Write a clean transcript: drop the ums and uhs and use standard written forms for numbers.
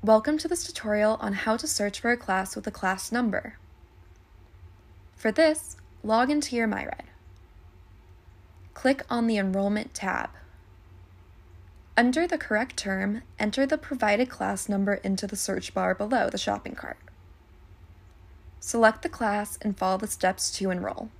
Welcome to this tutorial on how to search for a class with a class number. For this, log into your MyRed. Click on the Enrollment tab. Under the correct term, enter the provided class number into the search bar below the shopping cart. Select the class and follow the steps to enroll.